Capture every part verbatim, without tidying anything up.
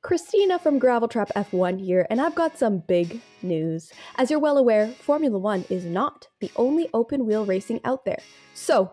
Christina from Gravel Trap F one here, and I've got some big news. As you're well aware, Formula one is not the only open-wheel racing out there. So,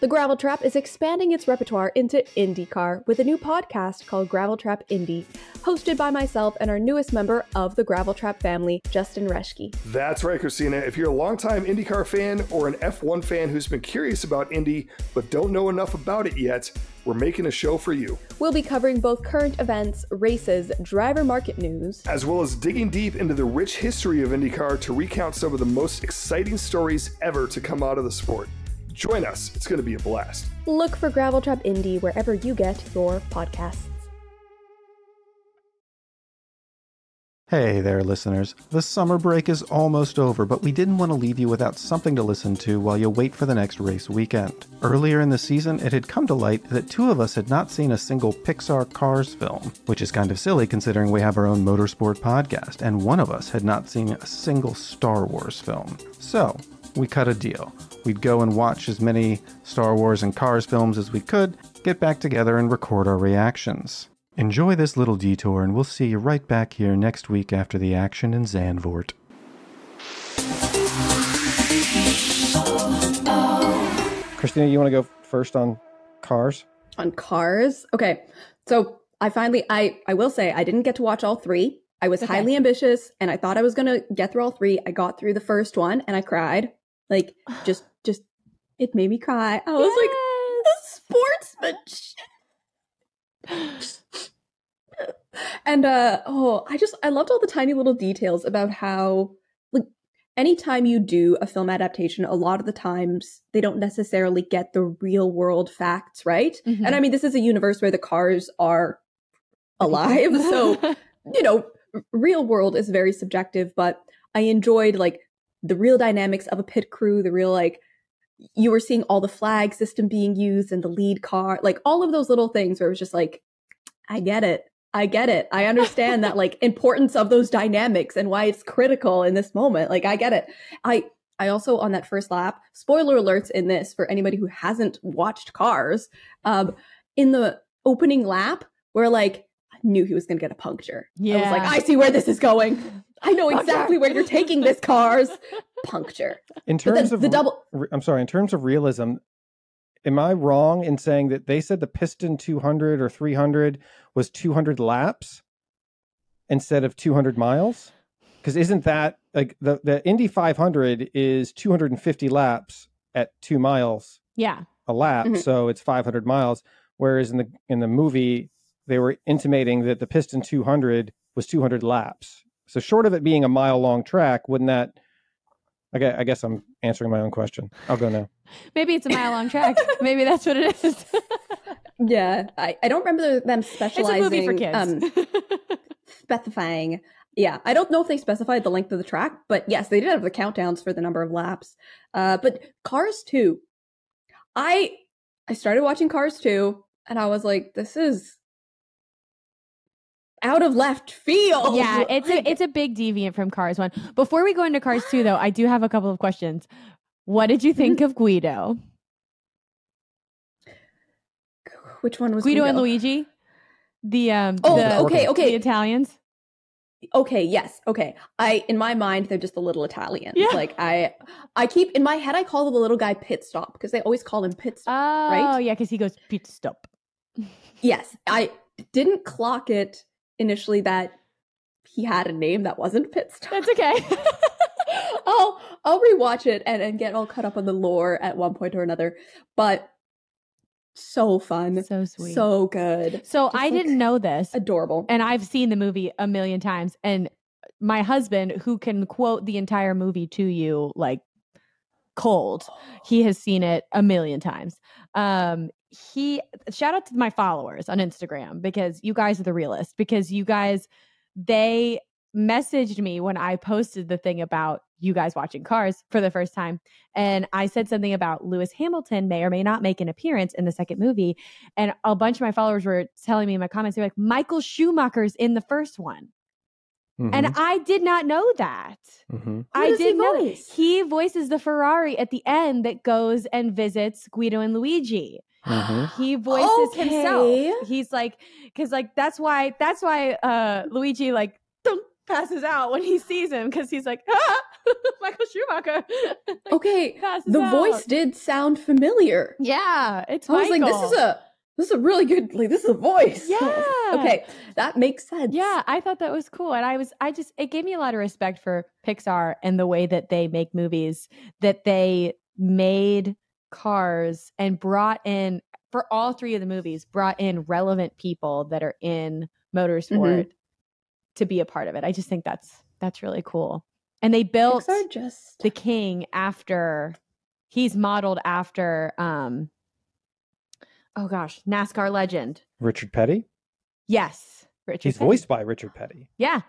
the Gravel Trap is expanding its repertoire into IndyCar with a new podcast called Gravel Trap Indy, hosted by myself and our newest member of the Gravel Trap family, Justin Reschke. That's right, Christina. If you're a longtime IndyCar fan or an F one fan who's been curious about Indy but don't know enough about it yet, we're making a show for you. We'll be covering both current events, races, driver market news, as well as digging deep into the rich history of IndyCar to recount some of the most exciting stories ever to come out of the sport. Join us. It's going to be a blast. Look for Gravel Trap Indy wherever you get your podcasts. Hey there, listeners. The summer break is almost over, but we didn't want to leave you without something to listen to while you wait for the next race weekend. Earlier in the season, it had come to light that two of us had not seen a single Pixar Cars film, which is kind of silly considering we have our own motorsport podcast, and one of us had not seen a single Star Wars film. So, we cut a deal. We'd go and watch as many Star Wars and Cars films as we could, get back together and record our reactions. Enjoy this little detour, and we'll see you right back here next week after the action in Zandvoort. Christina, you want to go first on Cars? On Cars? Okay. So I finally, I, I will say, I didn't get to watch all three. I was okay. highly ambitious, and I thought I was going to get through all three. I got through the first one, and I cried. Like, just, just, it made me cry. I was yes. like, the sportsmanship. And, uh, oh, I just, I loved all the tiny little details about how, like, anytime you do a film adaptation, a lot of the times they don't necessarily get the real world facts, right? Mm-hmm. And I mean, this is a universe where the cars are alive. So, you know, real world is very subjective, but I enjoyed, like, the real dynamics of a pit crew, the real, like, you were seeing all the flag system being used and the lead car, like all of those little things where it was just like, I get it. I get it. I understand that, like, importance of those dynamics and why it's critical in this moment. Like, I get it. I, I also, on that first lap, spoiler alerts in this for anybody who hasn't watched Cars, um, in the opening lap where, like, I knew he was going to get a puncture. Yeah. I was like, I see where this is going. I know exactly where you're taking this Cars. Puncture. In terms the, of the double, re- I'm sorry. In terms of realism, am I wrong in saying that they said the Piston two hundred or three hundred was two hundred laps instead of two hundred miles? Because isn't that like the the Indy five hundred is two hundred fifty laps at two miles? Yeah, a lap. Mm-hmm. So it's five hundred miles. Whereas in the in the movie, they were intimating that the Piston two hundred was two hundred laps. So short of it being a mile-long track, wouldn't that... Okay, I guess I'm answering my own question. I'll go now. Maybe it's a mile-long track. Maybe that's what it is. Yeah, I, I don't remember them specializing... It's a movie for kids. Um, specifying. Yeah, I don't know if they specified the length of the track, but yes, they did have the countdowns for the number of laps. Uh, but Cars two. I I started watching Cars two, and I was like, this is... out of left field. Yeah, it's a it's a big deviant from Cars one. Before we go into Cars two, though, I do have a couple of questions. What did you think of Guido? Which one was Guido, Guido? and Luigi? The um oh, the, okay, okay. The Italians. Okay, yes. Okay. I in my mind they're just the little Italians. Yeah. Like I I keep in my head I call the little guy Pit Stop because they always call him Pit Stop, oh, right? Oh, yeah, cuz he goes Pit Stop. Yes. I didn't clock it initially that he had a name that wasn't Pit Stop. That's okay. I'll I'll rewatch it and, and get all caught up on the lore at one point or another. But so fun, so sweet, so good. So Just I like, didn't know this. Adorable. And I've seen the movie a million times. And my husband, who can quote the entire movie to you like cold, he has seen it a million times. Um, He shout out to my followers on Instagram because you guys are the realest because you guys, they messaged me when I posted the thing about you guys watching Cars for the first time. And I said something about Lewis Hamilton may or may not make an appearance in the second movie. And a bunch of my followers were telling me in my comments, they're like, Michael Schumacher's in the first one. Mm-hmm. And I did not know that. Mm-hmm. I didn't know. Voice? He voices the Ferrari at the end that goes and visits Guido and Luigi. Mm-hmm. He voices okay. himself. He's like, because like that's why that's why uh, Luigi like thunk, passes out when he sees him, because he's like, ah! Michael Schumacher. Like, okay, the out. voice did sound familiar. Yeah, it's. I Michael. was like, this is a this is a really good like this is a voice. Yeah. Okay, that makes sense. Yeah, I thought that was cool, and I was I just it gave me a lot of respect for Pixar and the way that they make movies, that they made Cars and brought in, for all three of the movies, brought in relevant people that are in motorsport mm-hmm. to be a part of it. I just think that's that's really cool. And they built just... the King after, he's modeled after um oh gosh, NASCAR legend Richard Petty. Yes, Richard. He's Petty. voiced by Richard Petty. Yeah,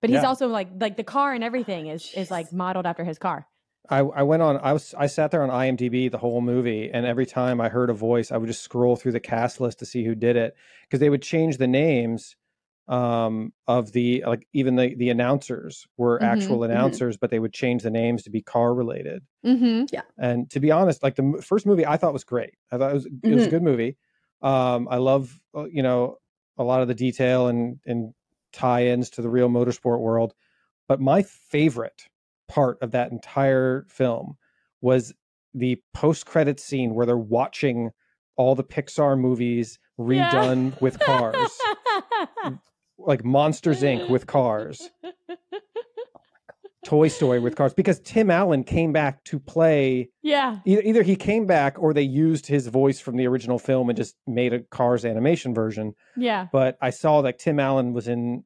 but he's yeah. also like like the car and everything is Jeez. is like modeled after his car. I, I went on, I was, I sat there on IMDb the whole movie, and every time I heard a voice, I would just scroll through the cast list to see who did it, because they would change the names um, of the, like even the, the announcers were mm-hmm, actual announcers, mm-hmm. but they would change the names to be car related. Mm-hmm, yeah. And to be honest, like the first movie I thought was great. I thought it was, mm-hmm. it was a good movie. Um, I love, you know, a lot of the detail and, and tie-ins to the real motorsport world, but my favorite part of that entire film was the post-credit scene where they're watching all the Pixar movies redone yeah. with cars, like Monsters Incorporated with cars, Toy Story with cars, because Tim Allen came back to play. Yeah, either, either he came back or they used his voice from the original film and just made a Cars animation version. Yeah, but I saw that Tim Allen was in.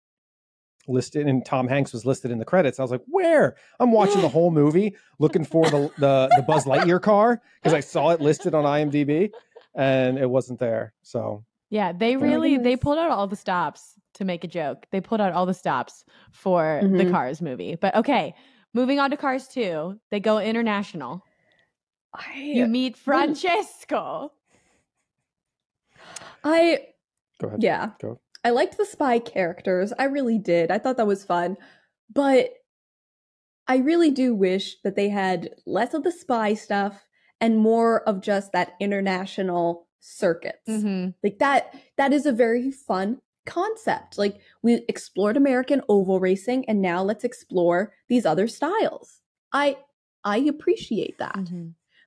listed and Tom Hanks was listed in the credits. I was like, where? I'm watching the whole movie looking for the the, the Buzz Lightyear car because I saw it listed on IMDb and it wasn't there. So yeah, they really they pulled out all the stops to make a joke. They pulled out all the stops for mm-hmm. the Cars movie. But okay, moving on to Cars two, they go international. I, you meet Francesco. I go ahead. Yeah. Go. I liked the spy characters. I really did. I thought that was fun. But I really do wish that they had less of the spy stuff and more of just that international circuits. Mm-hmm. Like that, that is a very fun concept. Like we explored American oval racing and now let's explore these other styles. I I appreciate that. Mm-hmm.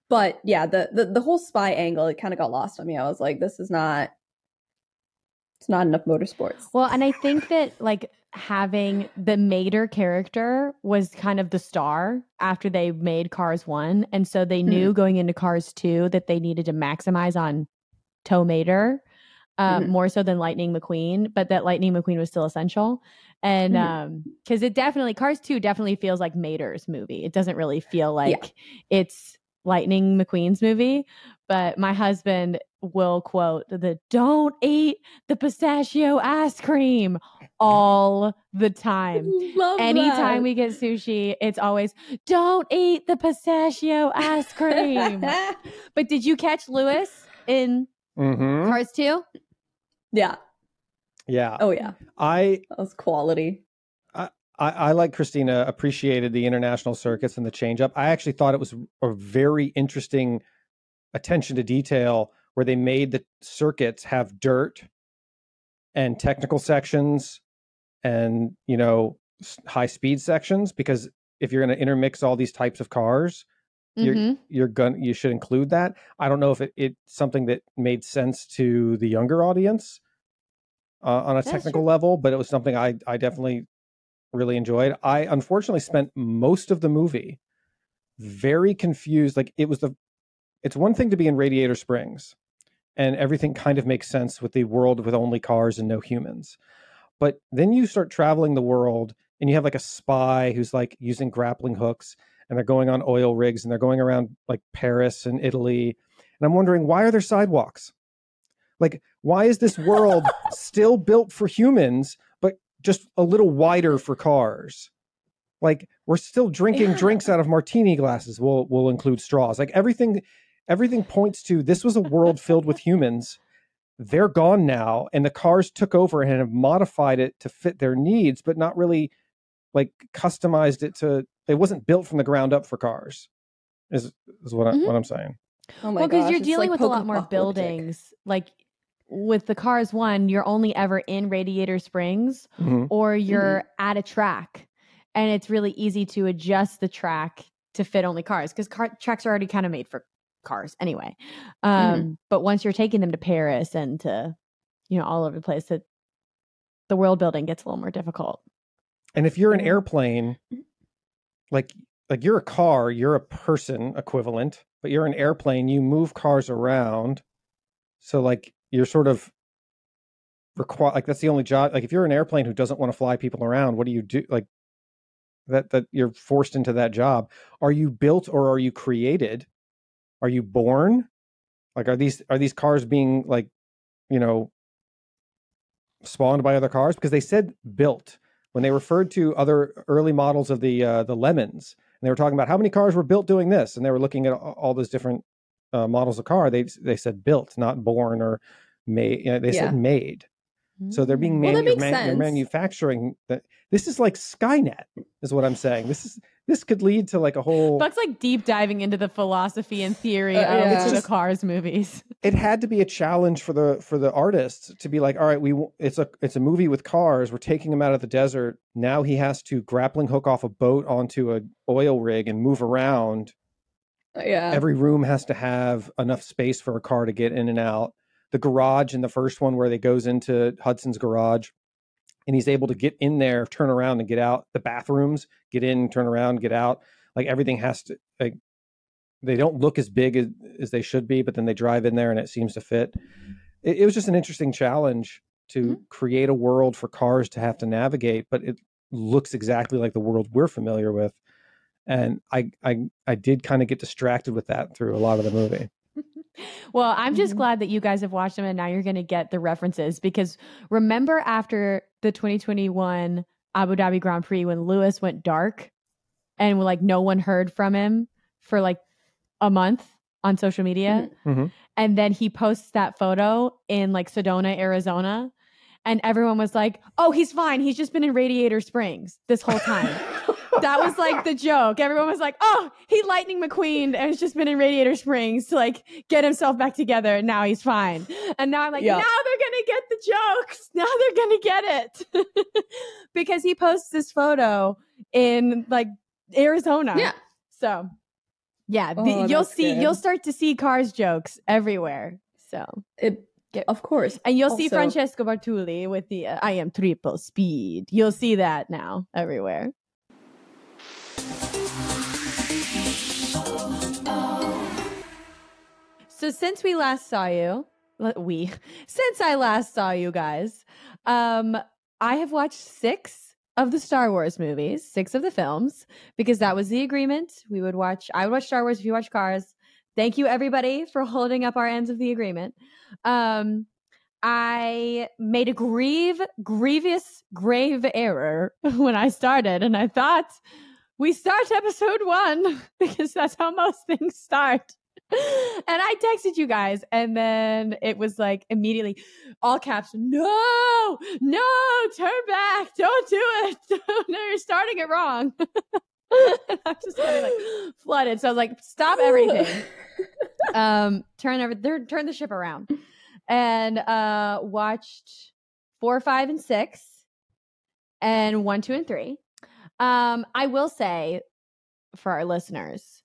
But yeah, the, the the whole spy angle, it kind of got lost on me. I was like, this is not... It's not enough motorsports. Well, and I think that like having the Mater character was kind of the star after they made Cars one. And so they mm-hmm. knew going into Cars two that they needed to maximize on Tow Mater uh, mm-hmm. more so than Lightning McQueen, but that Lightning McQueen was still essential. And because mm-hmm. um, it definitely, Cars two definitely feels like Mater's movie. It doesn't really feel like yeah. it's Lightning McQueen's movie, but my husband will quote the "Don't eat the pistachio ice cream" all the time. Love Anytime that. we get sushi, it's always "Don't eat the pistachio ice cream." But did you catch Lewis in mm-hmm. Cars two? Yeah, yeah. Oh yeah. I that was quality. I, I, like Christina, appreciated the international circuits and the change up. I actually thought it was a very interesting attention to detail where they made the circuits have dirt and technical sections and, you know, high speed sections, because if you're going to intermix all these types of cars, mm-hmm. you're, you're going you should include that. I don't know if it, it's something that made sense to the younger audience uh, on a That's technical true. level, but it was something I, I definitely really enjoyed. I unfortunately spent most of the movie very confused. Like it was the, it's one thing to be in Radiator Springs and everything kind of makes sense with the world with only cars and no humans. But then you start traveling the world and you have like a spy who's like using grappling hooks and they're going on oil rigs and they're going around like Paris and Italy. And I'm wondering, why are there sidewalks? Like, why is this world still built for humans just a little wider for cars? Like we're still drinking yeah. drinks out of martini glasses. We'll, we'll include straws. Like everything, everything points to this was a world filled with humans. They're gone now. And the cars took over and have modified it to fit their needs, but not really like customized it to, it wasn't built from the ground up for cars is, is what, mm-hmm. I, what I'm saying. Oh my well, gosh. Well, because you're dealing like with Pokemon a lot more buildings. Like with the Cars one, you're only ever in Radiator Springs mm-hmm. or you're mm-hmm. at a track. And it's really easy to adjust the track to fit only cars because car- tracks are already kind of made for cars anyway. Um, mm-hmm. But once you're taking them to Paris and to, you know, all over the place, that the world building gets a little more difficult. And if you're an airplane, like like you're a car, you're a person equivalent, but you're an airplane, you move cars around. So like you're sort of requ- like that's the only job. Like if you're an airplane who doesn't want to fly people around, what do you do? Like that that you're forced into that job. Are you built or are you created? Are you born? Like are these are these cars being like, you know, spawned by other cars? Because they said built. When they referred to other early models of the uh, the Lemons, and they were talking about how many cars were built doing this, and they were looking at all those different uh, models of car, they they said built, not born or made. You know, they yeah. said made. Mm-hmm. So they're being manu- well, that makes man- sense. manufacturing. The- this is like Skynet, is what I'm saying. This is this could lead to like a whole. Buck's like deep diving into the philosophy and theory uh, of yeah. the just, Cars movies. It had to be a challenge for the for the artists to be like, all right, we it's a it's a movie with cars. We're taking him out of the desert. Now he has to grappling hook off a boat onto an oil rig and move around. Yeah, every room has to have enough space for a car to get in and out. The garage in the first one where they goes into Hudson's garage and he's able to get in there, turn around and get out. The bathrooms, get in, turn around, get out. Like everything has to, like they don't look as big as, as they should be, but then they drive in there and it seems to fit. It, it was just an interesting challenge to mm-hmm. create a world for cars to have to navigate, but it looks exactly like the world we're familiar with. And I, I, I did kind of get distracted with that through a lot of the movie. Well, I'm just glad that you guys have watched them and now you're going to get the references, because remember after the twenty twenty-one Abu Dhabi Grand Prix when Lewis went dark and like no one heard from him for like a month on social media. Mm-hmm. And then he posts that photo in like Sedona, Arizona. And everyone was like, oh, he's fine. He's just been in Radiator Springs this whole time. That was like the joke. Everyone was like, oh, he Lightning McQueen and has just been in Radiator Springs to like get himself back together. And now he's fine. And now I'm like, yeah. now they're going to get the jokes. Now they're going to get it. Because he posts this photo in like Arizona. Yeah. So yeah, oh, the, you'll see, good. You'll start to see Cars jokes everywhere. So it, Get, of course. And you'll also, see Francesco Bartoli with the uh, I am triple speed. You'll see that now everywhere. So since we last saw you, we, since I last saw you guys, um, I have watched six of the Star Wars movies, six of the films, because that was the agreement. We would watch, I would watch Star Wars if you watch Cars. Thank you, everybody, for holding up our ends of the agreement. Um, I made a grieve, grievous, grave error when I started, and I thought we start episode one because that's how most things start. And I texted you guys, and then it was like immediately, all caps, no, no, turn back, don't do it, no, you're starting it wrong. And I'm just getting like flooded. So I was like, stop everything. um, turn over, turn the ship around, and uh, watched four, five, and six, and one, two, and three. Um, I will say for our listeners,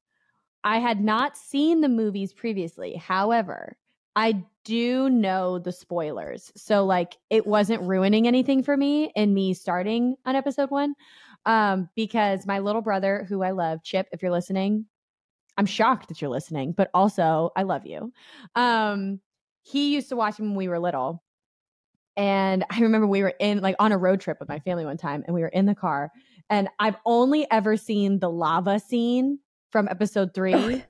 I had not seen the movies previously. However, I do know the spoilers, so like it wasn't ruining anything for me in me starting on episode one. Um, because my little brother, who I love, Chip, if you're listening, I'm shocked that you're listening, but also I love you. Um, he used to watch him when we were little. And I remember we were in like on a road trip with my family one time, and we were in the car, and I've only ever seen the lava scene from episode three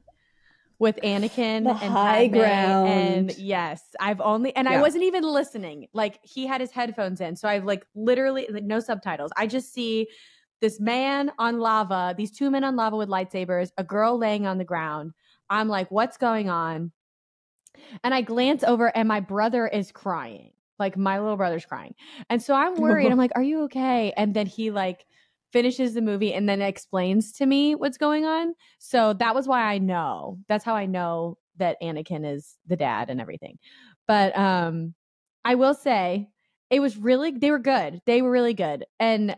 with Anakin the and high Padme ground. And yes, I've only, and yeah. I wasn't even listening. Like he had his headphones in. So I've like literally like, no subtitles. I just see this man on lava, these two men on lava with lightsabers, a girl laying on the ground. I'm like, what's going on? And I glance over and my brother is crying. Like my little brother's crying. And so I'm worried. I'm like, are you okay? And then he like finishes the movie and then explains to me what's going on. So that was why I know. That's how I know that Anakin is the dad and everything. But um, I will say it was really, they were good. They were really good. And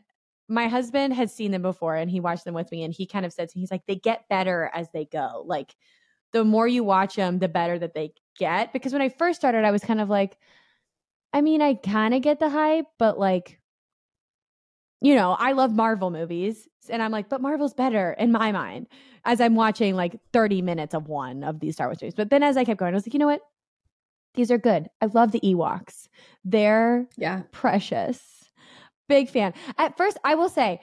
my husband had seen them before and he watched them with me, and he kind of said to me, he's like, they get better as they go. Like the more you watch them, the better that they get. Because when I first started, I was kind of like, I mean, I kind of get the hype, but like, you know, I love Marvel movies and I'm like, but Marvel's better in my mind as I'm watching like thirty minutes of one of these Star Wars movies. But then as I kept going, I was like, you know what? These are good. I love the Ewoks. They're yeah. precious. Big fan. At first, I will say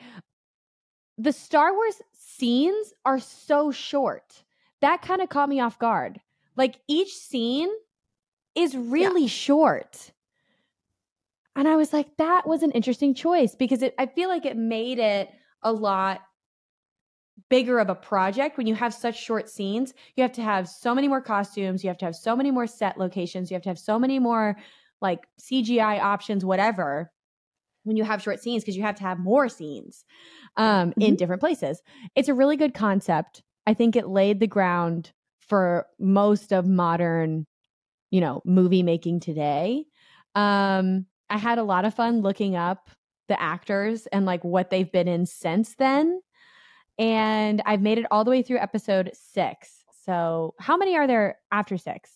the Star Wars scenes are so short. That kind of caught me off guard. Like each scene is really yeah. short. And I was like, that was an interesting choice, because it, I feel like it made it a lot bigger of a project. When you have such short scenes, you have to have so many more costumes. You have to have so many more set locations. You have to have so many more like C G I options, whatever, when you have short scenes, because you have to have more scenes um, mm-hmm. in different places. It's a really good concept. I think it laid the ground for most of modern, you know, movie making today. Um, I had a lot of fun looking up the actors and like what they've been in since then. And I've made it all the way through episode six. So how many are there after six?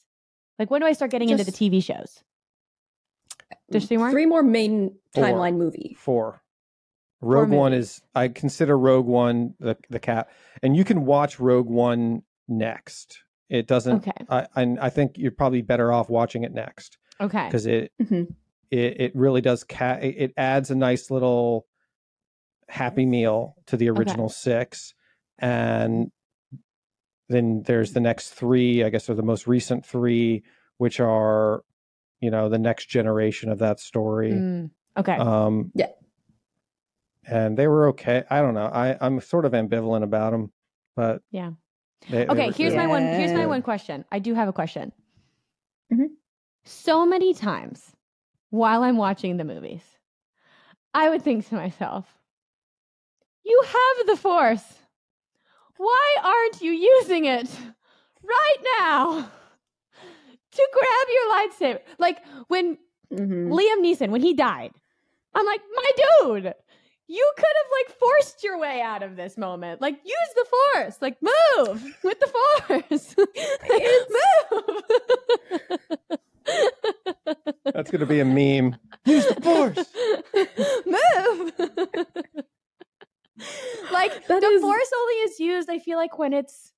Like, when do I start getting Just, into the T V shows? There's three more? Three more main Four. timeline movie. Four. Rogue Four One is, I consider Rogue One the, the cap. And you can watch Rogue One next. It doesn't, okay. I, I, I think you're probably better off watching it next. Okay. Because it, mm-hmm. it, it really does, ca- it adds a nice little happy meal to the original okay. six. And then there's the next three, I guess, are the most recent three, which are, you know, the next generation of that story. Mm, okay. Um, yeah. And they were okay. I don't know. I, I'm sort of ambivalent about them, but yeah. They, okay. They here's good. my one. Here's my one question. I do have a question. Mm-hmm. So many times while I'm watching the movies, I would think to myself, you have the Force. Why aren't you using it right now to grab your lightsaber? Like when mm-hmm. Liam Neeson, when he died, I'm like, my dude, you could have like forced your way out of this moment. Like, use the Force. Like, move with the Force. Like, move. That's going to be a meme. Use the Force. Move. Like that the is... Force only is used, I feel like, when it's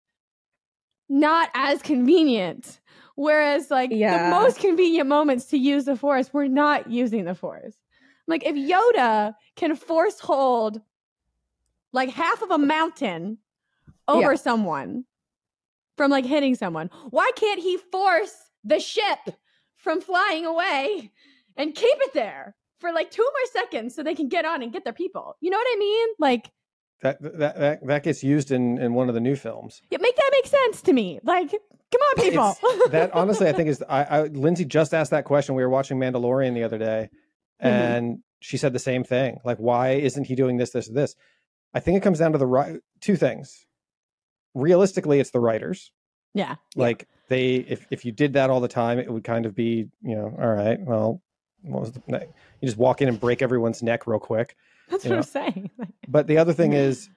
not as convenient. Whereas like yeah. the most convenient moments to use the Force, we're not using the Force. Like if Yoda can force hold like half of a mountain over yeah. someone from like hitting someone, why can't he force the ship from flying away and keep it there for like two more seconds so they can get on and get their people? You know what I mean? Like that that that, that gets used in, in one of the new films. Yeah, make that make sense to me. Like, come on, people. That honestly, I think is I, I Lindsay just asked that question. We were watching Mandalorian the other day, and mm-hmm. she said the same thing. Like, why isn't he doing this, this, this? I think it comes down to the two things. Realistically, it's the writers. Yeah. Like they, if if you did that all the time, it would kind of be, you know, all right, well, what was the thing? You just walk in and break everyone's neck real quick. That's what know? I'm saying. But the other thing is,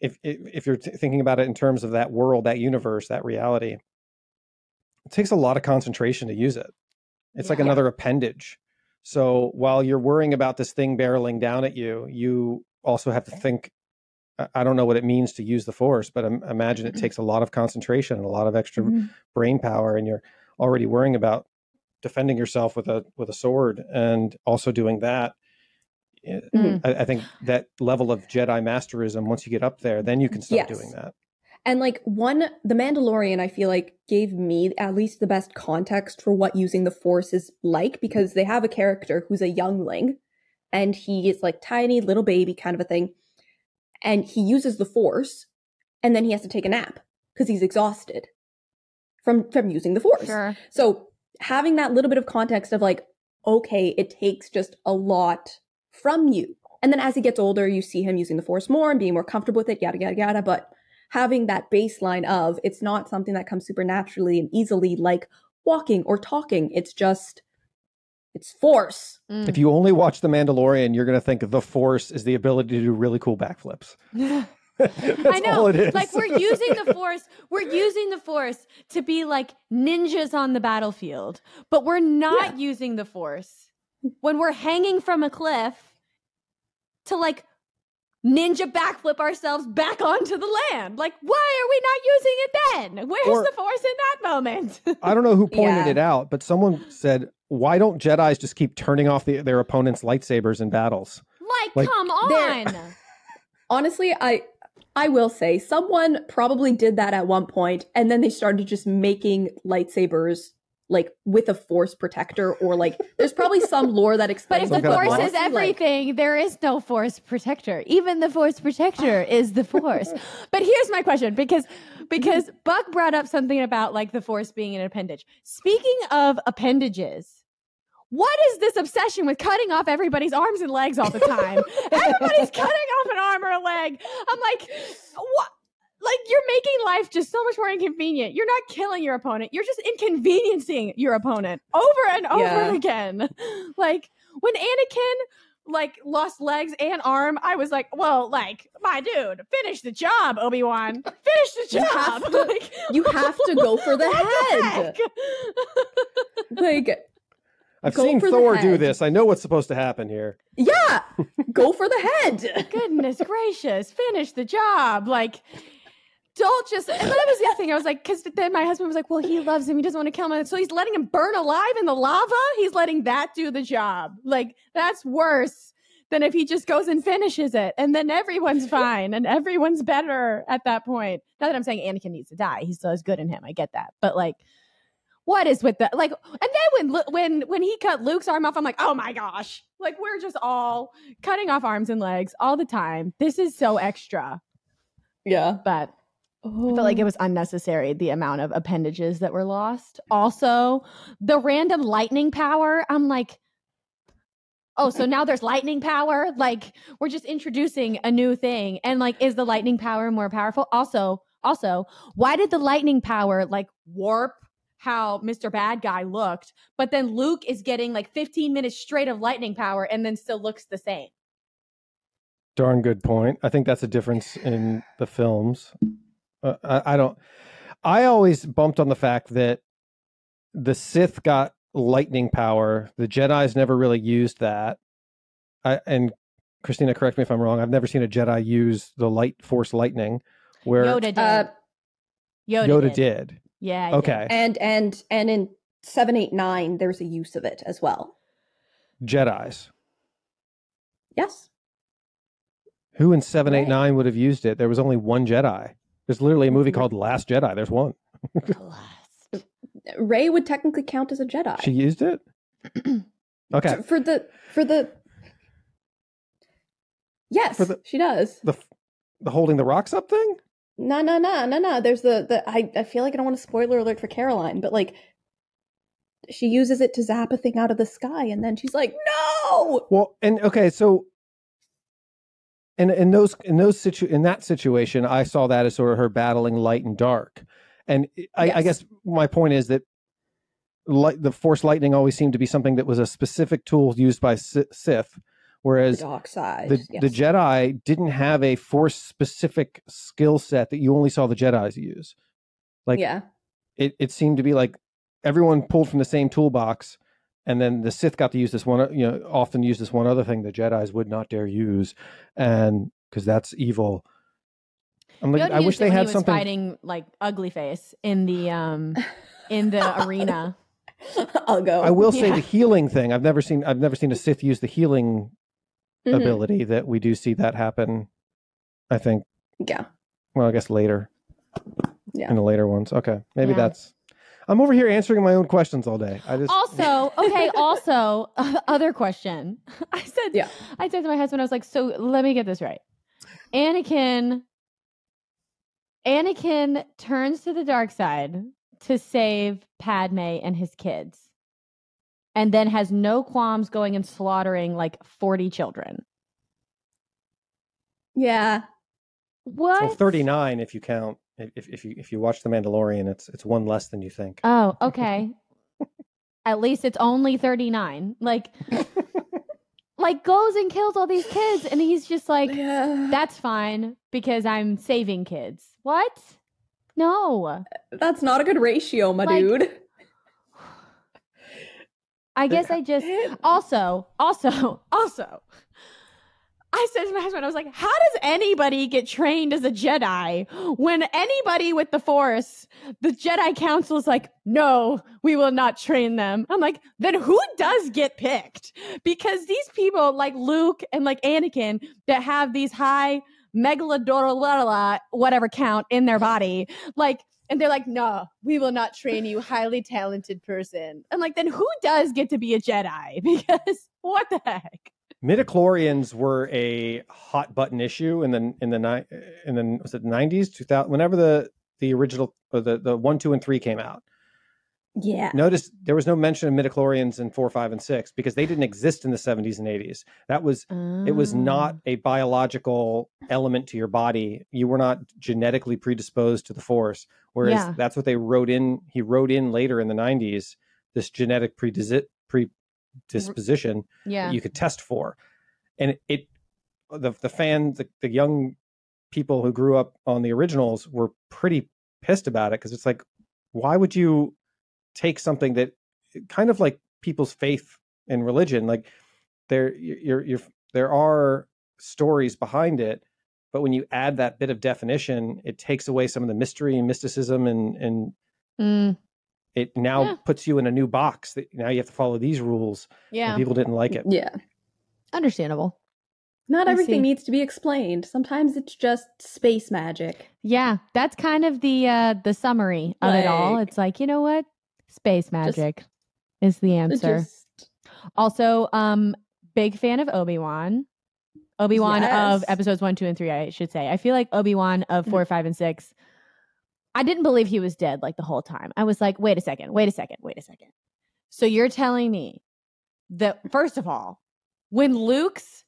if if you're t- thinking about it in terms of that world, that universe, that reality, it takes a lot of concentration to use it. It's yeah. like another appendage. So while you're worrying about this thing barreling down at you, you also have to think, I don't know what it means to use the Force, but imagine it takes a lot of concentration and a lot of extra mm-hmm. brain power, and you're already worrying about defending yourself with a with a sword and also doing that. Mm. I, I think that level of Jedi masterism, once you get up there, then you can start yes. doing that. And like one, The Mandalorian, I feel like gave me at least the best context for what using the Force is like, because they have a character who's a youngling and he is like tiny little baby kind of a thing. And he uses the Force and then he has to take a nap because he's exhausted from, from using the Force. Sure. So having that little bit of context of like, okay, it takes just a lot from you. And then as he gets older, you see him using the Force more and being more comfortable with it, yada, yada, yada. But having that baseline of it's not something that comes supernaturally and easily like walking or talking. It's just, it's force. Mm. If you only watch The Mandalorian, you're going to think the force is the ability to do really cool backflips. That's I know, all it is. Like, we're using the force, we're using the force to be like ninjas on the battlefield, but we're not yeah. using the force when we're hanging from a cliff to like ninja backflip ourselves back onto the land. Like, why are we not using it then? Where's or, the force in that moment? I don't know who pointed yeah. it out, but someone said, why don't Jedis just keep turning off the, their opponents' lightsabers in battles? Like, like come on. Honestly, I... I will say someone probably did that at one point, and then they started just making lightsabers like with a force protector, or like there's probably some lore that explains. But if the force is everything, like, there is no force protector. Even the force protector is the force. But here's my question, because because Buck brought up something about like the force being an appendage. Speaking of appendages, what is this obsession with cutting off everybody's arms and legs all the time? Everybody's cutting off an arm or a leg. I'm like, what? Like, you're making life just so much more inconvenient. You're not killing your opponent. You're just inconveniencing your opponent over and over yeah. again. Like, when Anakin, like, lost legs and arm, I was like, well, like, my dude, finish the job, Obi-Wan. Finish the job. You have to, like, you have to go for the head. The like... I've go seen Thor do this. I know what's supposed to happen here. Yeah, go for the head. Goodness gracious, finish the job. Like, don't just. And that was the other thing. I was like, because then my husband was like, well, he loves him. He doesn't want to kill him. So he's letting him burn alive in the lava. He's letting that do the job. Like, that's worse than if he just goes and finishes it. And then everyone's fine and everyone's better at that point. Not that I'm saying Anakin needs to die. He still has good in him. I get that. But like, what is with that? Like, and then when when when he cut Luke's arm off, I'm like, oh my gosh! Like, we're just all cutting off arms and legs all the time. This is so extra. Yeah, but oh. I felt like it was unnecessary, the amount of appendages that were lost. Also, the random lightning power. I'm like, oh, so now there's lightning power. Like, we're just introducing a new thing, and like, is the lightning power more powerful? Also, also, why did the lightning power like warp how Mister Bad Guy looked, but then Luke is getting like fifteen minutes straight of lightning power and then still looks the same? Darn good point. I think that's a difference in the films. Uh, I, I don't, I always bumped on the fact that the Sith got lightning power. The Jedi's never really used that. I, and Christina, correct me if I'm wrong. I've never seen a Jedi use the light force lightning where Yoda did. Uh, Yoda, Yoda did. did. Yeah. I okay. Did. And and and in seven, eight, nine, there's a use of it as well. Jedis. Yes. Who in seven, right. eight, nine would have used it? There was only one Jedi. There's literally a movie called Last Jedi. There's one. Last. Rey would technically count as a Jedi. She used it. Okay. For the for the. Yes, for the, she does. The the holding the rocks up thing. No, no, no, no, no. There's the, the I, I feel like I don't want to spoiler alert for Caroline, but like she uses it to zap a thing out of the sky and then she's like, no! Well, and okay, so in, in those, in those situ in that situation, I saw that as sort of her battling light and dark. And I, yes. I guess my point is that light, the force lightning always seemed to be something that was a specific tool used by Sith. Whereas the, dark side. the, yes. the Jedi didn't have a Force-specific skill set that you only saw the Jedis use. Like, yeah. it, it seemed to be like everyone pulled from the same toolbox, and then the Sith got to use this one, you know, often use this one other thing the Jedis would not dare use, and because that's evil. I'm like, I wish they had something. Fighting like ugly face in the um in the arena. I'll go. I will say yeah. the healing thing. I've never seen. I've never seen a Sith use the healing. Mm-hmm. Ability that we do see that happen, I think. Yeah. Well, I guess later. Yeah. In the later ones. Okay. Maybe yeah. that's. I'm over here answering my own questions all day. I just. Also, okay. Also, uh, other question. I said. Yeah. I said to my husband, I was like, "So let me get this right. Anakin. Anakin turns to the dark side to save Padme and his kids." And then has no qualms going and slaughtering like forty children. Yeah. What? Well, thirty-nine if you count. If if you if you watch The Mandalorian, it's it's one less than you think. Oh, okay. At least it's only thirty-nine. Like, like goes and kills all these kids, and he's just like, yeah. That's fine because I'm saving kids. What? No, that's not a good ratio, my like, dude. I guess I just also also also. I said to my husband, I was like, how does anybody get trained as a Jedi when anybody with the Force, the Jedi Council is like, no, we will not train them. I'm like, then who does get picked? Because these people like Luke and like Anakin that have these high megalodorla, whatever count in their body, like, and they're like, no, we will not train you, highly talented person. I'm like, then who does get to be a Jedi? Because what the heck? Midichlorians were a hot button issue in the in the night in the was it nineties, two thousand, whenever the the original or the the one, two, and three came out. Yeah. Notice there was no mention of midichlorians in four, five, and six because they didn't exist in the seventies and eighties. That was oh. It was not a biological element to your body. You were not genetically predisposed to the Force. Whereas yeah. That's what they wrote in. He wrote in later in the nineties this genetic predis pre. disposition yeah. that you could test for, and it the the fan the, the young people who grew up on the originals were pretty pissed about it because it's like, why would you take something that kind of like people's faith in religion, like there you're you're there are stories behind it, but when you add that bit of definition, it takes away some of the mystery and mysticism and and mm. It now yeah. puts you in a new box. That now you have to follow these rules. Yeah. And people didn't like it. Yeah. Understandable. Not I everything see. needs to be explained. Sometimes it's just space magic. Yeah. That's kind of the uh, the summary of like, it all. It's like, you know what? Space magic just, is the answer. Just... Also, um, big fan of Obi-Wan. Obi-Wan yes. of episodes one, two, and three, I should say. I feel like Obi-Wan of four, five, and six. I didn't believe he was dead like the whole time. I was like, wait a second, wait a second, wait a second. So you're telling me that, first of all, when Luke's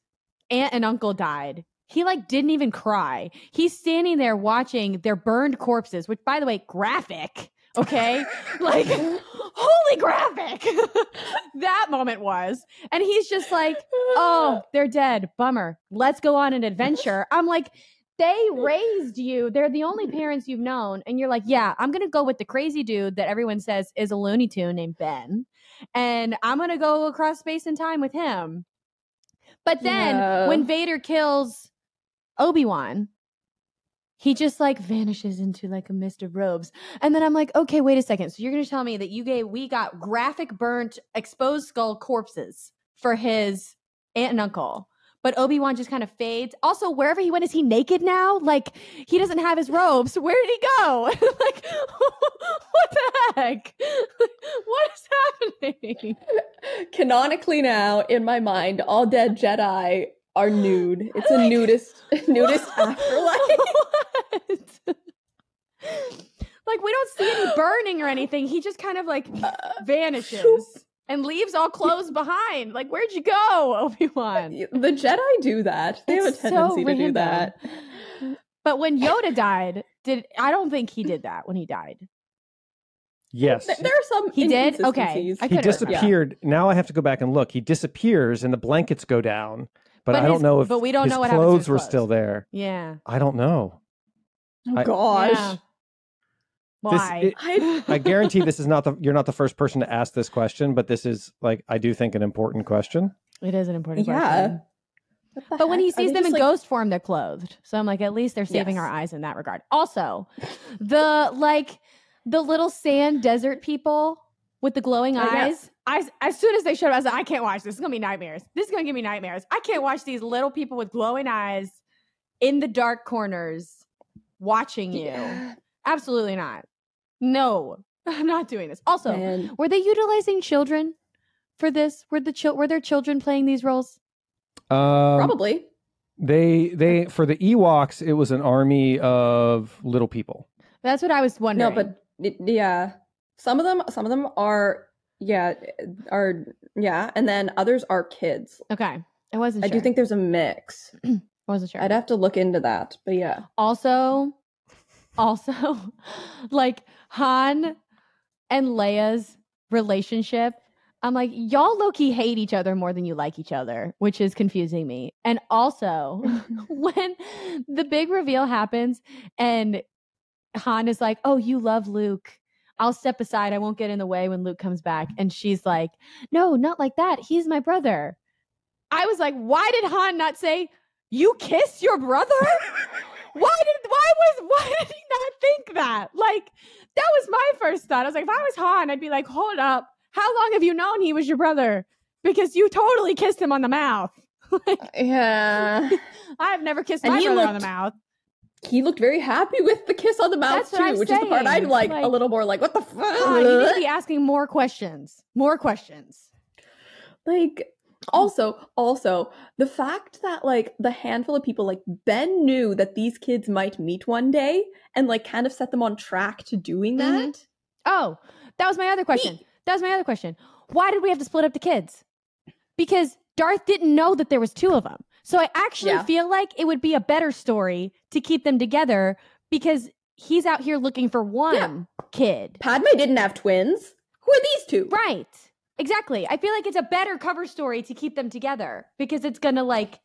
aunt and uncle died, he like didn't even cry. He's standing there watching their burned corpses, which by the way, graphic, okay? Like, holy graphic that moment was. And he's just like, oh, they're dead, bummer. Let's go on an adventure. I'm like, they raised you. They're the only parents you've known. And you're like, yeah, I'm going to go with the crazy dude that everyone says is a Looney Tune named Ben. And I'm going to go across space and time with him. But then yeah. when Vader kills Obi-Wan, he just like vanishes into like a mist of robes. And then I'm like, okay, wait a second. So you're going to tell me that you gave, we got graphic burnt exposed skull corpses for his aunt and uncle. But Obi-Wan just kind of fades. Also, wherever he went, is he naked now? Like, he doesn't have his robes. Where did he go? Like, what the heck? What is happening? Canonically now, in my mind, all dead Jedi are nude. It's a like, nudist nudist afterlife. What? Like, we don't see any burning or anything. He just kind of, like, uh, vanishes. Shoop. And leaves all clothes behind. Like, where'd you go, Obi-Wan? The Jedi do that. They it's have a tendency so to do that. But when Yoda died, did I don't think he did that when he died. Yes. There are some He did? Okay. I he disappeared. Yeah. Now I have to go back and look. He disappears and the blankets go down. But, but I his, don't know if but we don't his know what clothes, clothes were still there. Yeah. I don't know. Oh, I, gosh. Yeah. This, Why? It, I guarantee this is not the you're not the first person to ask this question, but this is like I do think an important question. It is an important yeah. question. But heck? When he sees them in like... ghost form, they're clothed. So I'm like, at least they're saving yes. our eyes in that regard. Also, the like the little sand desert people with the glowing oh, eyes. Yeah. I, as soon as they showed up, I was like, I can't watch this. It's gonna be nightmares. This is gonna give me nightmares. I can't watch these little people with glowing eyes in the dark corners watching you. Yeah. Absolutely not. No, I'm not doing this. Also, Man. were they utilizing children for this? Were the chil- were there children playing these roles? Um, Probably. They they for the Ewoks, it was an army of little people. That's what I was wondering. No, but yeah, some of them some of them are yeah are yeah, and then others are kids. Okay, I wasn't. I sure. do think there's a mix. wasn't sure. I'd have to look into that, but yeah. Also, also, like Han and Leia's relationship, I'm like, y'all low-key hate each other more than you like each other, which is confusing me. And also, when the big reveal happens and Han is like, oh, you love Luke. I'll step aside. I won't get in the way when Luke comes back. And she's like, no, not like that. He's my brother. I was like, why did Han not say, you kiss your brother? Why did why was why did he not think that? Like, that was my first thought. I was like, if I was Han, I'd be like, hold up. How long have you known he was your brother? Because you totally kissed him on the mouth. Like, yeah. I've never kissed and my brother looked, on the mouth. He looked very happy with the kiss on the mouth, That's too, which saying. is the part I'd like, like a little more like, what the fuck? God, you need to be asking more questions. More questions. Like... Also, also, the fact that, like, the handful of people, like, Ben knew that these kids might meet one day and, like, kind of set them on track to doing that. Mm-hmm. Oh, that was my other question. He- that was my other question. Why did we have to split up the kids? Because Darth didn't know that there was two of them. So I actually yeah. feel like it would be a better story to keep them together because he's out here looking for one yeah. kid. Padme didn't have twins. Who are these two? Right. Exactly. I feel like it's a better cover story to keep them together because it's going to, like,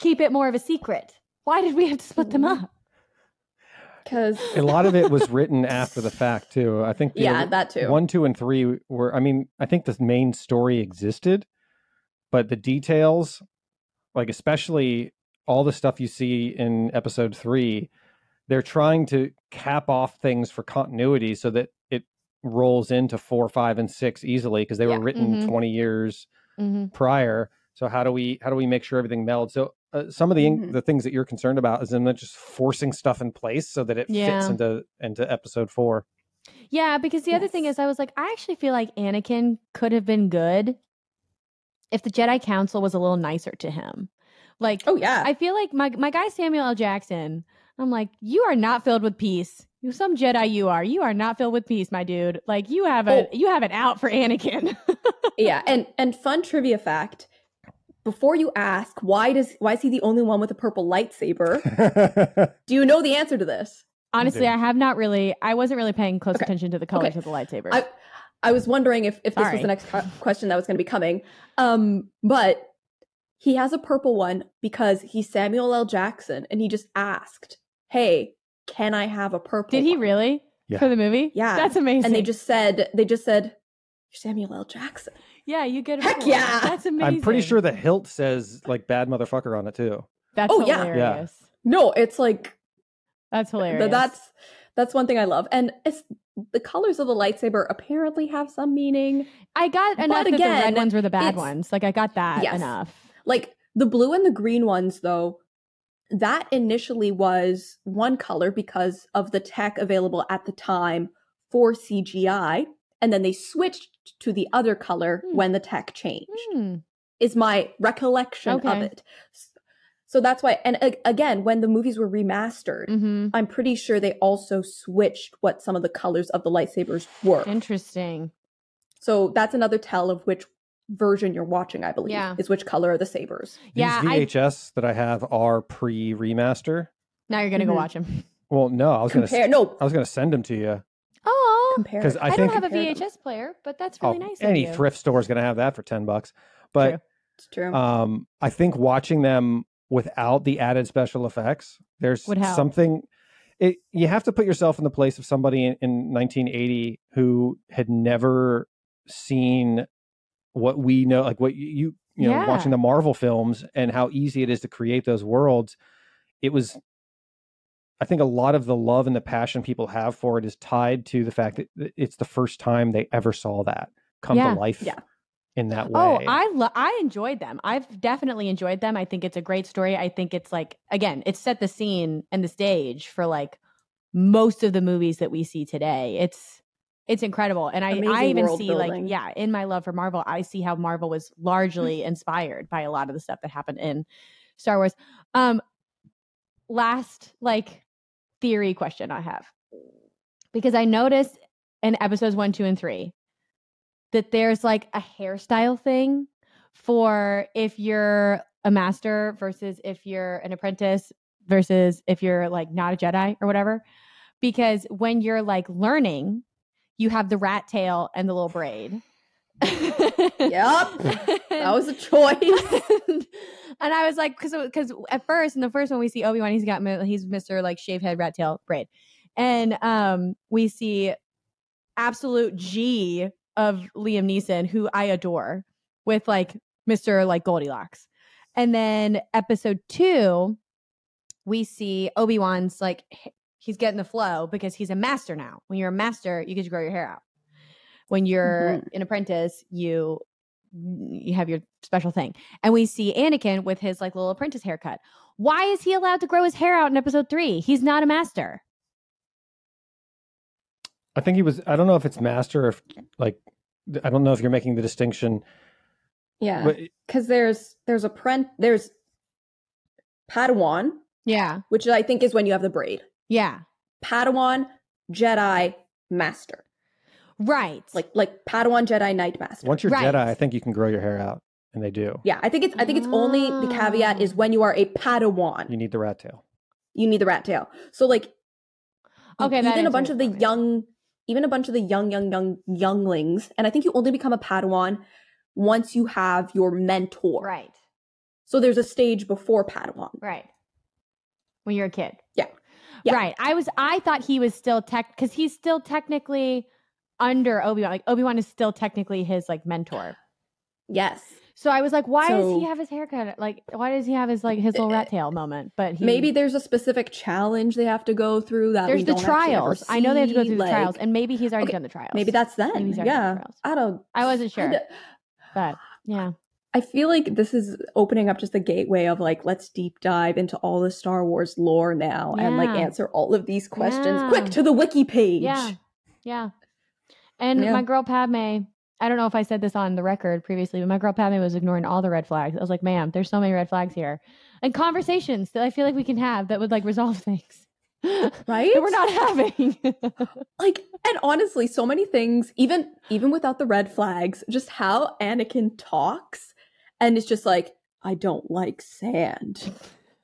keep it more of a secret. Why did we have to split them up? Because a lot of it was written after the fact, too. I think. The yeah, other, that too. One, two, and three were, I mean, I think the main story existed, but the details, like, especially all the stuff you see in episode three, they're trying to cap off things for continuity so that it rolls into four, five, and six easily because they yeah. were written mm-hmm. twenty years mm-hmm. prior. So how do we how do we make sure everything melds? So uh, some of the mm-hmm. the things that you're concerned about is them just forcing stuff in place so that it yeah. fits into into episode four. Yeah, because the yes. other thing is, I was like, I actually feel like Anakin could have been good if the Jedi Council was a little nicer to him. Like, oh yeah, I feel like my my guy Samuel L. Jackson. I'm like, you are not filled with peace. Some Jedi you are. You are not filled with peace, my dude. Like, you have a oh. you have an out for Anakin. Yeah, and and fun trivia fact: before you ask why does why is he the only one with a purple lightsaber? Do you know the answer to this? Honestly, I, I have not really. I wasn't really paying close okay. attention to the colors okay. of the lightsaber. I, I was wondering if if this All was right. the next co- question that was going to be coming. Um, but he has a purple one because he's Samuel L. Jackson, and he just asked, "Hey, can I have a purple?" Did he really? Yeah. For the movie? Yeah. That's amazing. And they just said, they just said, you're Samuel L. Jackson. Yeah, you get a Heck yeah. One. That's amazing. I'm pretty sure the hilt says, like, bad motherfucker on it too. That's oh, hilarious. Yeah. Yeah. No, it's like. That's hilarious. That's that's one thing I love. And it's, the colors of the lightsaber apparently have some meaning. I got enough that again, the red ones were the bad ones. Like, I got that yes. enough. Like, the blue and the green ones, though, that initially was one color because of the tech available at the time for C G I, and then they switched to the other color mm. when the tech changed, mm. is my recollection okay. of it. So that's why, and a- again, when the movies were remastered, mm-hmm. I'm pretty sure they also switched what some of the colors of the lightsabers were. Interesting. So that's another tell of which version you're watching, I believe, yeah. is which color are the sabers. These yeah, V H S I... that I have are pre-remaster. Now you're gonna mm-hmm. go watch them. Well, no, I was Compare, gonna no, I was gonna send them to you. Oh, because I, I don't have a V H S them. player, but that's really oh, nice. Any of you. Thrift store is gonna have that for ten bucks. But true. It's true. Um, I think watching them without the added special effects, there's something. It you have to put yourself in the place of somebody in, in nineteen eighty who had never seen what we know, like what you, you know, yeah. watching the Marvel films and how easy it is to create those worlds. It was, I think a lot of the love and the passion people have for it is tied to the fact that it's the first time they ever saw that come yeah. to life yeah. in that way. Oh, I, lo- I enjoyed them. I've definitely enjoyed them. I think it's a great story. I think it's like, again, it's set the scene and the stage for like most of the movies that we see today. It's, It's incredible. And I, I even see building. like, yeah, in my love for Marvel, I see how Marvel was largely inspired by a lot of the stuff that happened in Star Wars. Um, last like theory question I have, because I noticed in episodes one, two, and three that there's like a hairstyle thing for if you're a master versus if you're an apprentice versus if you're like not a Jedi or whatever. Because when you're like learning, you have the rat tail and the little braid. Yep. That was a choice. and, and I was like, because because at first, in the first one we see Obi-Wan, he's got, he's Mister like shave head, rat tail, braid. And um, we see absolute G of Liam Neeson, who I adore, with like Mister like Goldilocks. And then episode two, we see Obi-Wan's like, he's getting the flow because he's a master now. When you're a master, you get to grow your hair out. When you're mm-hmm. an apprentice, you you have your special thing. And we see Anakin with his like little apprentice haircut. Why is he allowed to grow his hair out in episode three? He's not a master. I think he was, I don't know if it's master or if, like, I don't know if you're making the distinction. Yeah, because there's there's apprent there's Padawan. Yeah, which I think is when you have the braid. Yeah, Padawan, Jedi, Master. Right, like like Padawan, Jedi, Knight, Master. Once you're right. Jedi, I think you can grow your hair out, and they do. Yeah, I think it's I think it's only the caveat is when you are a Padawan, you need the rat tail. You need the rat tail. So like, okay, even a bunch of the funny. young, even a bunch of the young, young, young younglings, and I think you only become a Padawan once you have your mentor. Right. So there's a stage before Padawan. Right. When you're a kid. Yeah. Yeah. Right. I was, I thought he was still tech, because he's still technically under Obi-Wan. Like Obi-Wan is still technically his like mentor. Yes. So I was like, why so, does he have his haircut? Like, why does he have his like his little rat tail moment? But he, maybe there's a specific challenge they have to go through. That there's the trials. I know they have to go through like, the trials, and maybe he's already okay, done the trials. Maybe that's then. Maybe yeah. The I don't. I wasn't sure. I But yeah, I feel like this is opening up just the gateway of like, let's deep dive into all the Star Wars lore now yeah. and like answer all of these questions yeah. quick to the wiki page. Yeah. Yeah. And yeah. my girl Padme, I don't know if I said this on the record previously, but my girl Padme was ignoring all the red flags. I was like, ma'am, there's so many red flags here and conversations that I feel like we can have that would like resolve things. Right? That we're not having. Like, and honestly, so many things, even even without the red flags, just how Anakin talks, and it's just like, I don't like sand.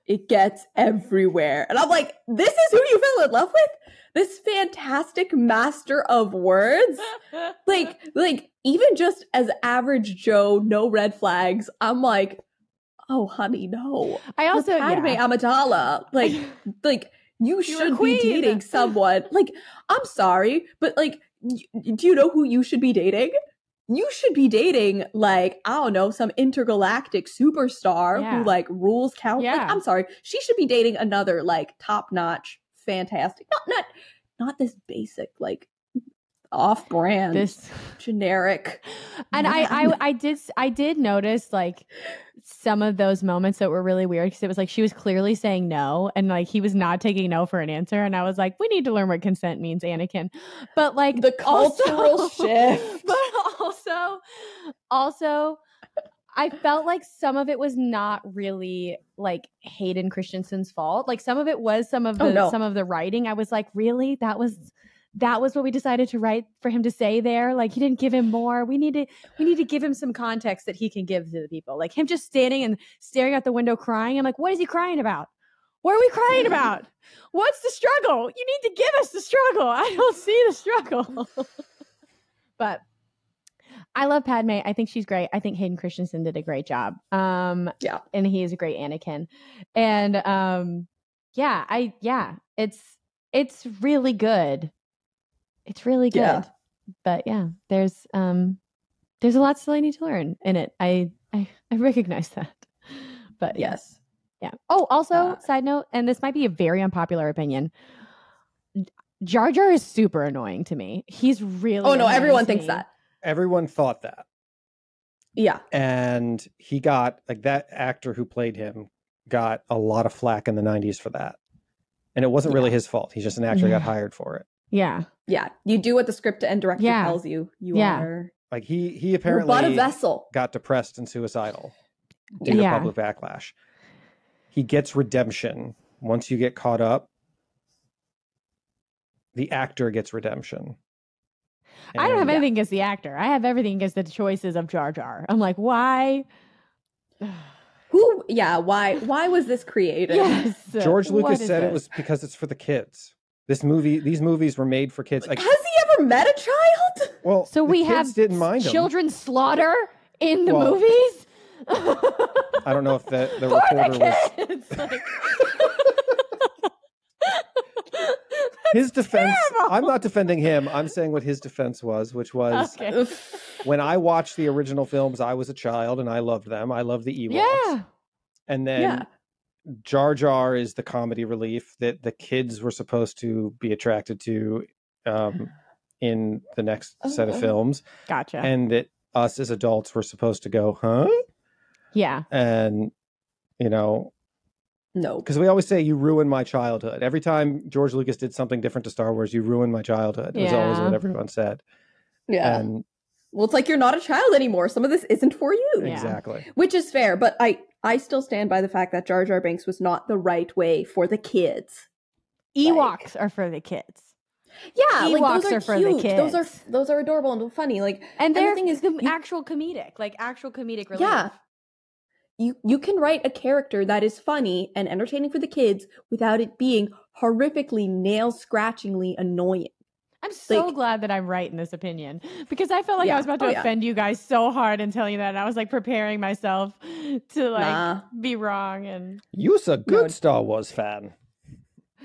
It gets everywhere. And I'm like, this is who you fell in love with? This fantastic master of words? Like, like even just as average Joe, no red flags, I'm like, oh honey, no. I also Padme yeah. Amidala. Like, like You, you should be dating someone. Like, I'm sorry, but like, y- do you know who you should be dating? You should be dating, like, I don't know, some intergalactic superstar yeah. who like rules count. Yeah. Like, I'm sorry, she should be dating another like top-notch, fantastic, not not not this basic like off-brand, this generic. And I, I, I did, I did notice like some of those moments that were really weird because it was like she was clearly saying no, and like he was not taking no for an answer, and I was like, we need to learn what consent means, Anakin. But like the cultural also, shift. But also, also, I felt like some of it was not really like Hayden Christensen's fault. Like some of it was some of the oh, no. some of the writing. I was like, really, that was. That was what we decided to write for him to say there. Like he didn't give him more. We need to, we need to give him some context that he can give to the people. Like him just standing and staring out the window crying. I'm like, what is he crying about? What are we crying about? What's the struggle? You need to give us the struggle. I don't see the struggle. But I love Padme. I think she's great. I think Hayden Christensen did a great job. Um, yeah. And he is a great Anakin. And um, yeah, I, yeah, it's, it's really good. It's really good, yeah. But yeah, there's um, there's a lot still I need to learn in it. I I, I recognize that, but yes, yeah. Oh, also, uh, side note, and this might be a very unpopular opinion. Jar Jar is super annoying to me. He's really oh no, everyone thinks that. Everyone thought that. Yeah, and he got like that actor who played him got a lot of flack in the nineties for that, and it wasn't yeah. really his fault. He's just an actor yeah. that got hired for it. Yeah. Yeah. You do what the script and director yeah. tells you. You yeah. are. Like he he apparently but a vessel. Got depressed and suicidal due yeah. to public backlash. He gets redemption. Once you get caught up, the actor gets redemption. And I don't have yeah. anything against the actor. I have everything against the choices of Jar Jar. I'm like, why? Who? Yeah. Why? Why was this created? Yes. George Lucas said it? it was because it's for the kids. This movie, these movies were made for kids. Like, has he ever met a child? Well, so we have didn't mind children him. slaughter in the well, movies. I don't know if the, the reporter the was. Like... His defense, terrible. I'm not defending him. I'm saying what his defense was, which was okay. when I watched the original films, I was a child and I loved them. I loved the Ewoks. Yeah. And then yeah. Jar Jar is the comedy relief that the kids were supposed to be attracted to um, in the next oh, set of films. Gotcha. And that us as adults were supposed to go, huh? Yeah. And, you know... No. Because we always say, you ruined my childhood. Every time George Lucas did something different to Star Wars, you ruined my childhood. It yeah. was always what everyone said. Yeah. And, well, it's like, you're not a child anymore. Some of this isn't for you. Exactly. Yeah. Which is fair. But I, I still stand by the fact that Jar Jar Binks was not the right way for the kids. Ewoks like, are for the kids. Yeah. Ewoks like, those are, are for the kids. Those are, those are adorable and funny. Like, and the thing is the actual comedic, like actual comedic relief. Yeah. You you can write a character that is funny and entertaining for the kids without it being horrifically, nail-scratchingly annoying. I'm so like, glad that I'm right in this opinion, because I felt like yeah. I was about to oh, offend yeah. you guys so hard in telling you that, and I was like preparing myself to like nah. be wrong. And you're a good no. Star Wars fan.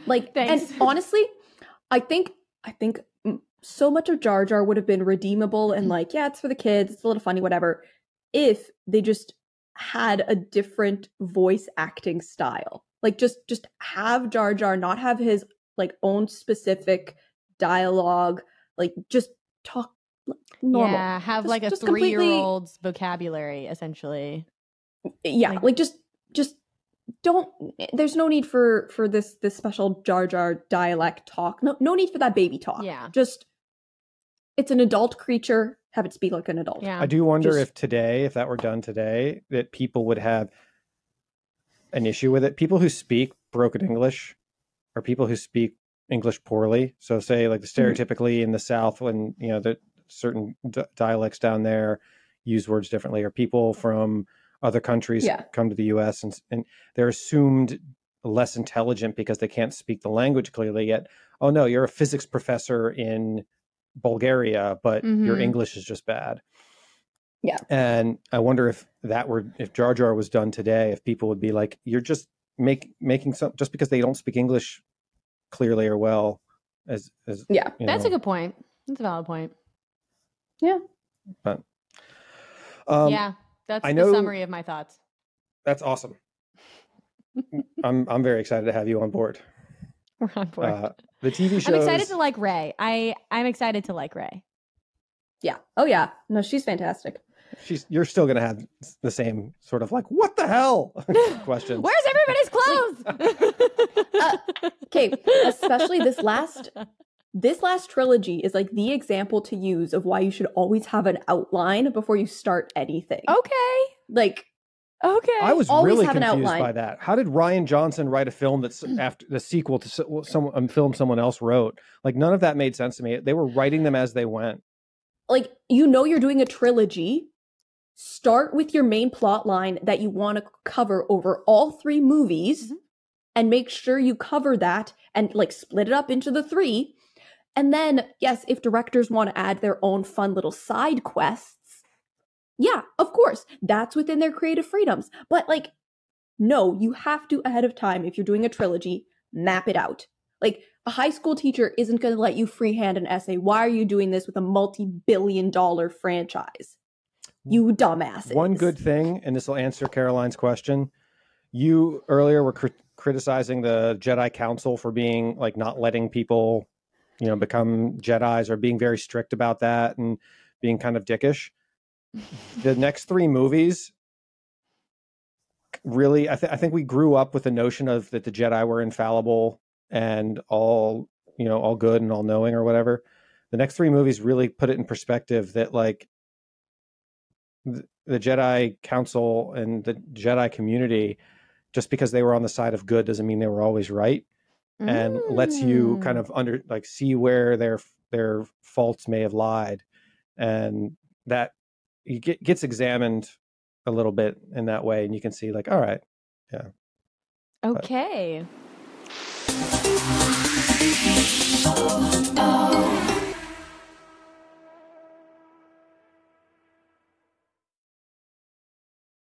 Like, thanks. And honestly, I think I think so much of Jar Jar would have been redeemable and like, yeah, it's for the kids, it's a little funny, whatever, if they just had a different voice acting style. Like just just have Jar Jar not have his like own specific dialogue, like just talk normal. Yeah, have just, like a three-year-old's vocabulary essentially. Yeah, like, like just just don't, there's no need for for this this special Jar Jar dialect talk. No no need for that baby talk. Yeah. Just it's an adult creature. Have it speak like an adult. Yeah. I do wonder Just... if today, if that were done today, that people would have an issue with it. People who speak broken English or people who speak English poorly. So say like the stereotypically mm-hmm. in the South, when, you know, the certain d- dialects down there use words differently, or people from other countries yeah. come to the U S and, and they're assumed less intelligent because they can't speak the language clearly yet. Oh no, you're a physics professor in Bulgaria, but mm-hmm. your English is just bad. Yeah. And I wonder if that were, if Jar Jar was done today, if people would be like, you're just make, making some, just because they don't speak English clearly or well as, as yeah, that's know. a good point. That's a valid point. Yeah. But, um, yeah, that's I the know, summary of my thoughts. That's awesome. I'm, I'm very excited to have you on board. We're on board. Uh, The T V shows. I'm excited to like Rey. I I'm excited to like Rey. Yeah. Oh yeah. No, she's fantastic. She's. You're still gonna have the same sort of like, what the hell questions. Where's everybody's clothes? uh, okay. Especially this last this last trilogy is like the example to use of why you should always have an outline before you start anything. Okay. Like. Okay. I was Always really confused by that. How did Rian Johnson write a film that's after the sequel to some um, film someone else wrote? Like, none of that made sense to me. They were writing them as they went. Like, you know, you're doing a trilogy. Start with your main plot line that you want to cover over all three movies mm-hmm. and make sure you cover that and like split it up into the three. And then, yes, if directors want to add their own fun little side quests, yeah, of course, that's within their creative freedoms. But like, no, you have to ahead of time, if you're doing a trilogy, map it out. Like, a high school teacher isn't going to let you freehand an essay. Why are you doing this with a multi-billion dollar franchise? You dumbasses. One good thing, and this will answer Caroline's question. You earlier were cr- criticizing the Jedi Council for being like not letting people, you know, become Jedis or being very strict about that and being kind of dickish. The next three movies, really, I, th- I think we grew up with the notion of that the Jedi were infallible and all, you know, all good and all knowing or whatever. The next three movies really put it in perspective that like th- the Jedi Council and the Jedi community, just because they were on the side of good doesn't mean they were always right. Mm. And lets you kind of under like see where their their faults may have lied. And that it get, gets examined a little bit in that way. And you can see like, all right. Yeah. Okay. But...